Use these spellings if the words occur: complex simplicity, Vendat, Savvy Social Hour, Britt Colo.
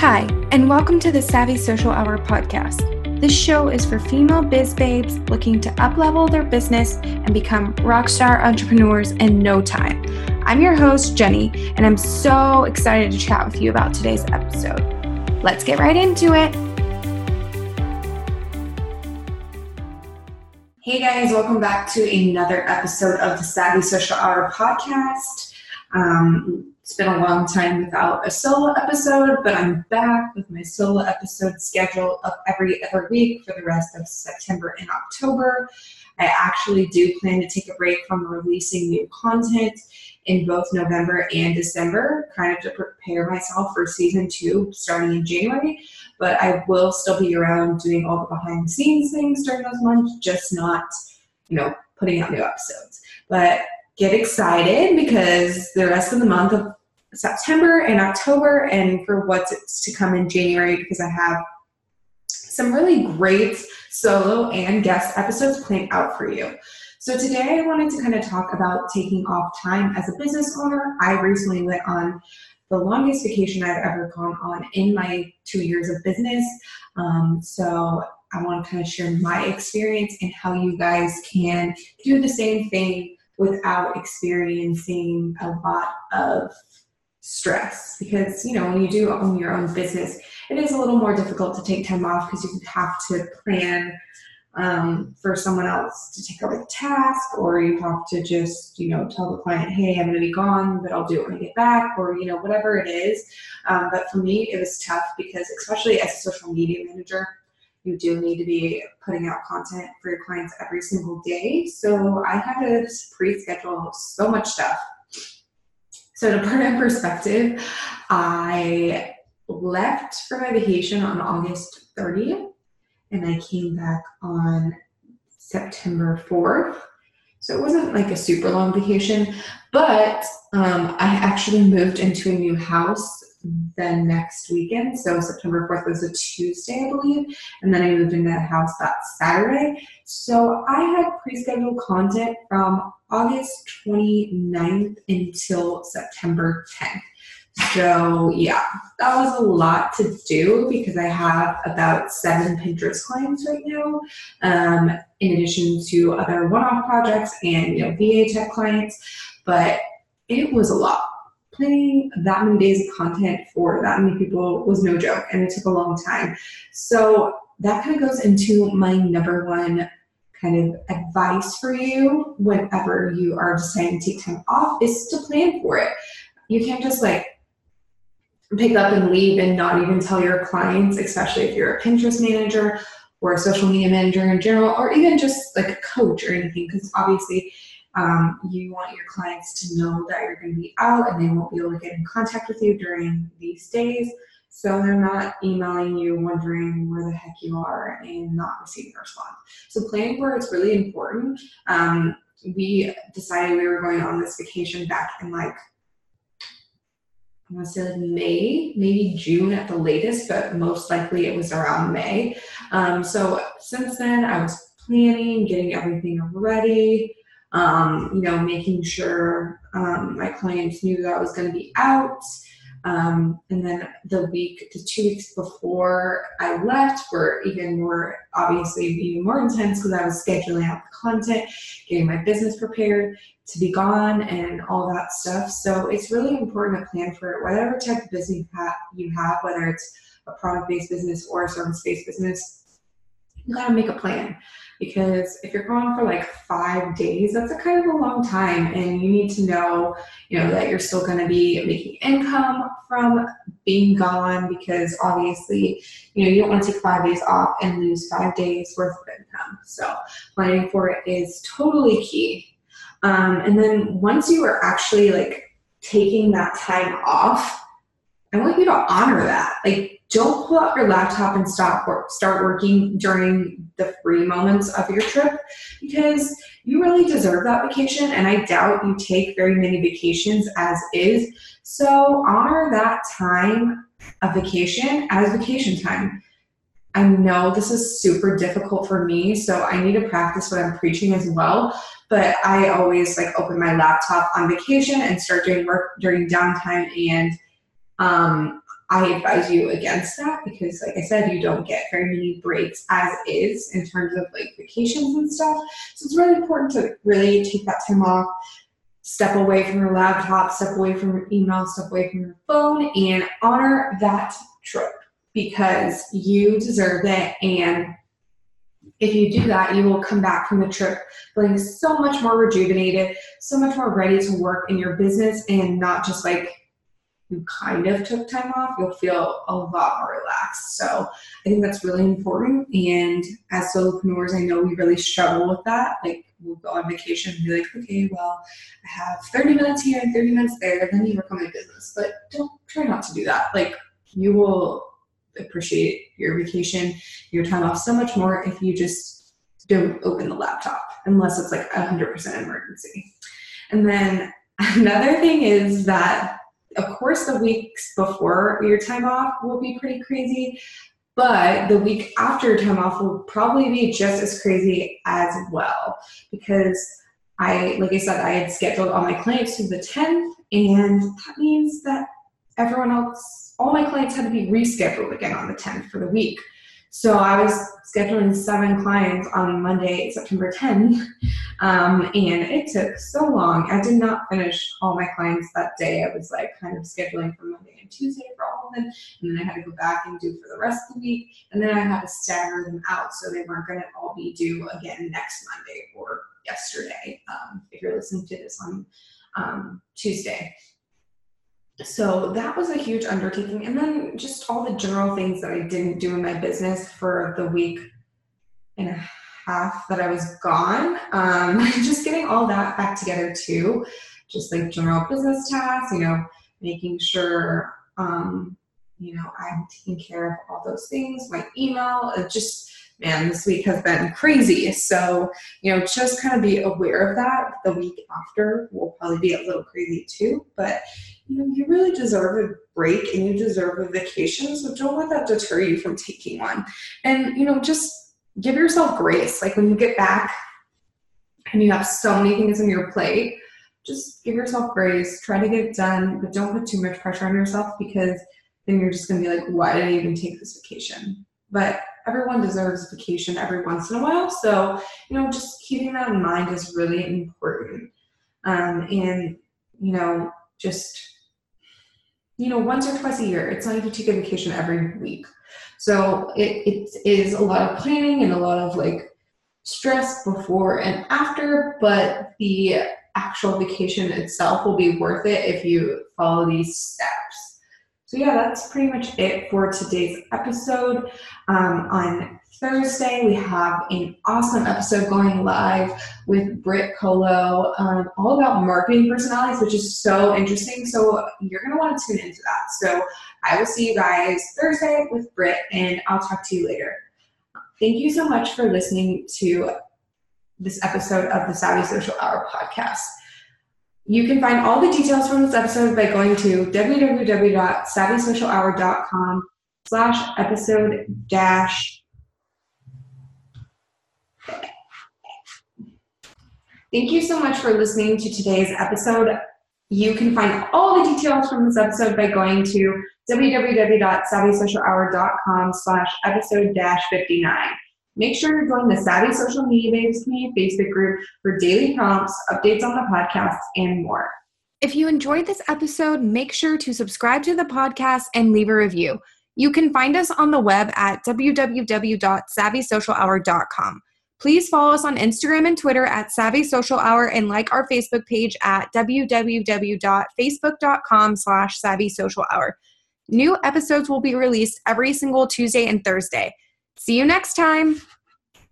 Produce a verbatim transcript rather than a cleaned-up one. Hi, and welcome to the Savvy Social Hour podcast. This show is for female biz babes looking to up-level their business and become rockstar entrepreneurs in no time. I'm your host, Jenny, and I'm so excited to chat with you about today's episode. Let's get right into it. Hey guys, welcome back to another episode of the Savvy Social Hour podcast. Um, It's been a long time without a solo episode, but I'm back with my solo episode scheduled up every other week for the rest of September and October. I actually do plan to take a break from releasing new content in both November and December, kind of to prepare myself for season two starting in January, but I will still be around doing all the behind the scenes things during those months, just not, you know, putting out new episodes. But get excited because the rest of the month of September and October and for what's to come in January, because I have some really great solo and guest episodes planned out for you. So today I wanted to kind of talk about taking off time as a business owner. I recently went on the longest vacation I've ever gone on in my two years of business. Um, so I want to kind of share my experience and how you guys can do the same thing without experiencing a lot of stress, because you know when you do own your own business, it is a little more difficult to take time off because you have to plan um, for someone else to take over the task, or you have to just you know tell the client, "Hey, I'm going to be gone, but I'll do it when I get back," or you know whatever it is. Um, but for me, it was tough because, especially as a social media manager, you do need to be putting out content for your clients every single day. So I had to pre-schedule so much stuff. So to put in perspective, I left for my vacation on August thirtieth and I came back on September fourth. So it wasn't like a super long vacation, but um, I actually moved into a new house the next weekend. So September fourth was a Tuesday, I believe. And then I moved into that house that Saturday. So I had pre-scheduled content from August twenty-ninth until September tenth. So yeah, that was a lot to do because I have about seven Pinterest clients right now, um, in addition to other one-off projects and, you know, V A tech clients, but it was a lot. Planning that many days of content for that many people was no joke, and it took a long time. So that kind of goes into my number one kind of advice for you whenever you are deciding to take time off, is to plan for it. You can't just like pick up and leave and not even tell your clients, especially if you're a Pinterest manager or a social media manager in general, or even just like a coach or anything, because obviously Um, you want your clients to know that you're going to be out and they won't be able to get in contact with you during these days, so they're not emailing you wondering where the heck you are and not receiving a response. So planning for it is really important. Um, we decided we were going on this vacation back in like, I want to say like May, maybe June at the latest, but most likely it was around May. Um, so since then I was planning, getting everything ready. Um, you know, making sure um, my clients knew that I was going to be out. Um, and then the week, the two weeks before I left were even more, obviously even more intense because I was scheduling out the content, getting my business prepared to be gone and all that stuff. So it's really important to plan for it, whatever type of business you have, whether it's a product-based business or a service-based business. You gotta make a plan, because if you're gone for like five days, that's a kind of a long time, and you need to know, you know, that you're still gonna be making income from being gone, because obviously, you know, you don't want to take five days off and lose five days worth of income. So planning for it is totally key. Um, and then once you are actually like taking that time off, I want you to honor that. Like, don't pull out your laptop and stop work, start working during the free moments of your trip, because you really deserve that vacation, and I doubt you take very many vacations as is. So honor that time of vacation as vacation time. I know this is super difficult for me, so I need to practice what I'm preaching as well, but I always like open my laptop on vacation and start doing work during downtime, and um I advise you against that because, like I said, you don't get very many breaks as is in terms of like vacations and stuff. So it's really important to really take that time off, step away from your laptop, step away from your email, step away from your phone, and honor that trip because you deserve it. And if you do that, you will come back from the trip feeling so much more rejuvenated, so much more ready to work in your business, and not just like you kind of took time off. You'll feel a lot more relaxed. So I think that's really important. And as solopreneurs, I know we really struggle with that. Like, we'll go on vacation and be like, okay, well, I have thirty minutes here and thirty minutes there, then you work on my business. But don't try not to do that. Like, you will appreciate your vacation, your time off so much more if you just don't open the laptop, unless it's like one hundred percent emergency. And then another thing is that, of course, the weeks before your time off will be pretty crazy, but the week after your time off will probably be just as crazy as well, because I, like I said, I had scheduled all my clients through the tenth, and that means that everyone else, all my clients had to be rescheduled again on the tenth for the week. So I was scheduling seven clients on Monday, September tenth, um, and it took so long. I did not finish all my clients that day. I was like kind of scheduling for Monday and Tuesday for all of them, and then I had to go back and do for the rest of the week, and then I had to stagger them out so they weren't going to all be due again next Monday or yesterday, um, if you're listening to this on um, Tuesday. So that was a huge undertaking. And then just all the general things that I didn't do in my business for the week and a half that I was gone. Um, just getting all that back together too. Just like general business tasks, you know, making sure, um, you know, I'm taking care of all those things. My email, it just, man, this week has been crazy. So, you know, just kind of be aware of that. The week after will probably be a little crazy too, but you know, you really deserve a break and you deserve a vacation. So don't let that deter you from taking one. And, you know, just give yourself grace. Like, when you get back and you have so many things on your plate, just give yourself grace, try to get it done, but don't put too much pressure on yourself, because then you're just going to be like, why did I even take this vacation? But everyone deserves a vacation every once in a while. So, you know, just keeping that in mind is really important. Um, and, you know, just, you know, once or twice a year, it's not like you take a vacation every week. So it, it is a lot of planning and a lot of like stress before and after, but the actual vacation itself will be worth it if you follow these steps. So yeah, that's pretty much it for today's episode. Um, on Thursday, we have an awesome episode going live with Britt Colo, um, all about marketing personalities, which is so interesting. So you're going to want to tune into that. So I will see you guys Thursday with Britt, and I'll talk to you later. Thank you so much for listening to this episode of the Savvy Social Hour podcast. You can find all the details from this episode by going to www.savvysocialhour.com slash episode dash. Thank you so much for listening to today's episode. You can find all the details from this episode by going to www.savvysocialhour.com slash episode dash 59. Make sure to join the Savvy Social Media Babes community Facebook group for daily prompts, updates on the podcast, and more. If you enjoyed this episode, make sure to subscribe to the podcast and leave a review. You can find us on the web at www dot savvy social hour dot com. Please follow us on Instagram and Twitter at Savvy Social Hour, and like our Facebook page at www.facebook.com slash Savvy Social Hour. New episodes will be released every single Tuesday and Thursday. See you next time.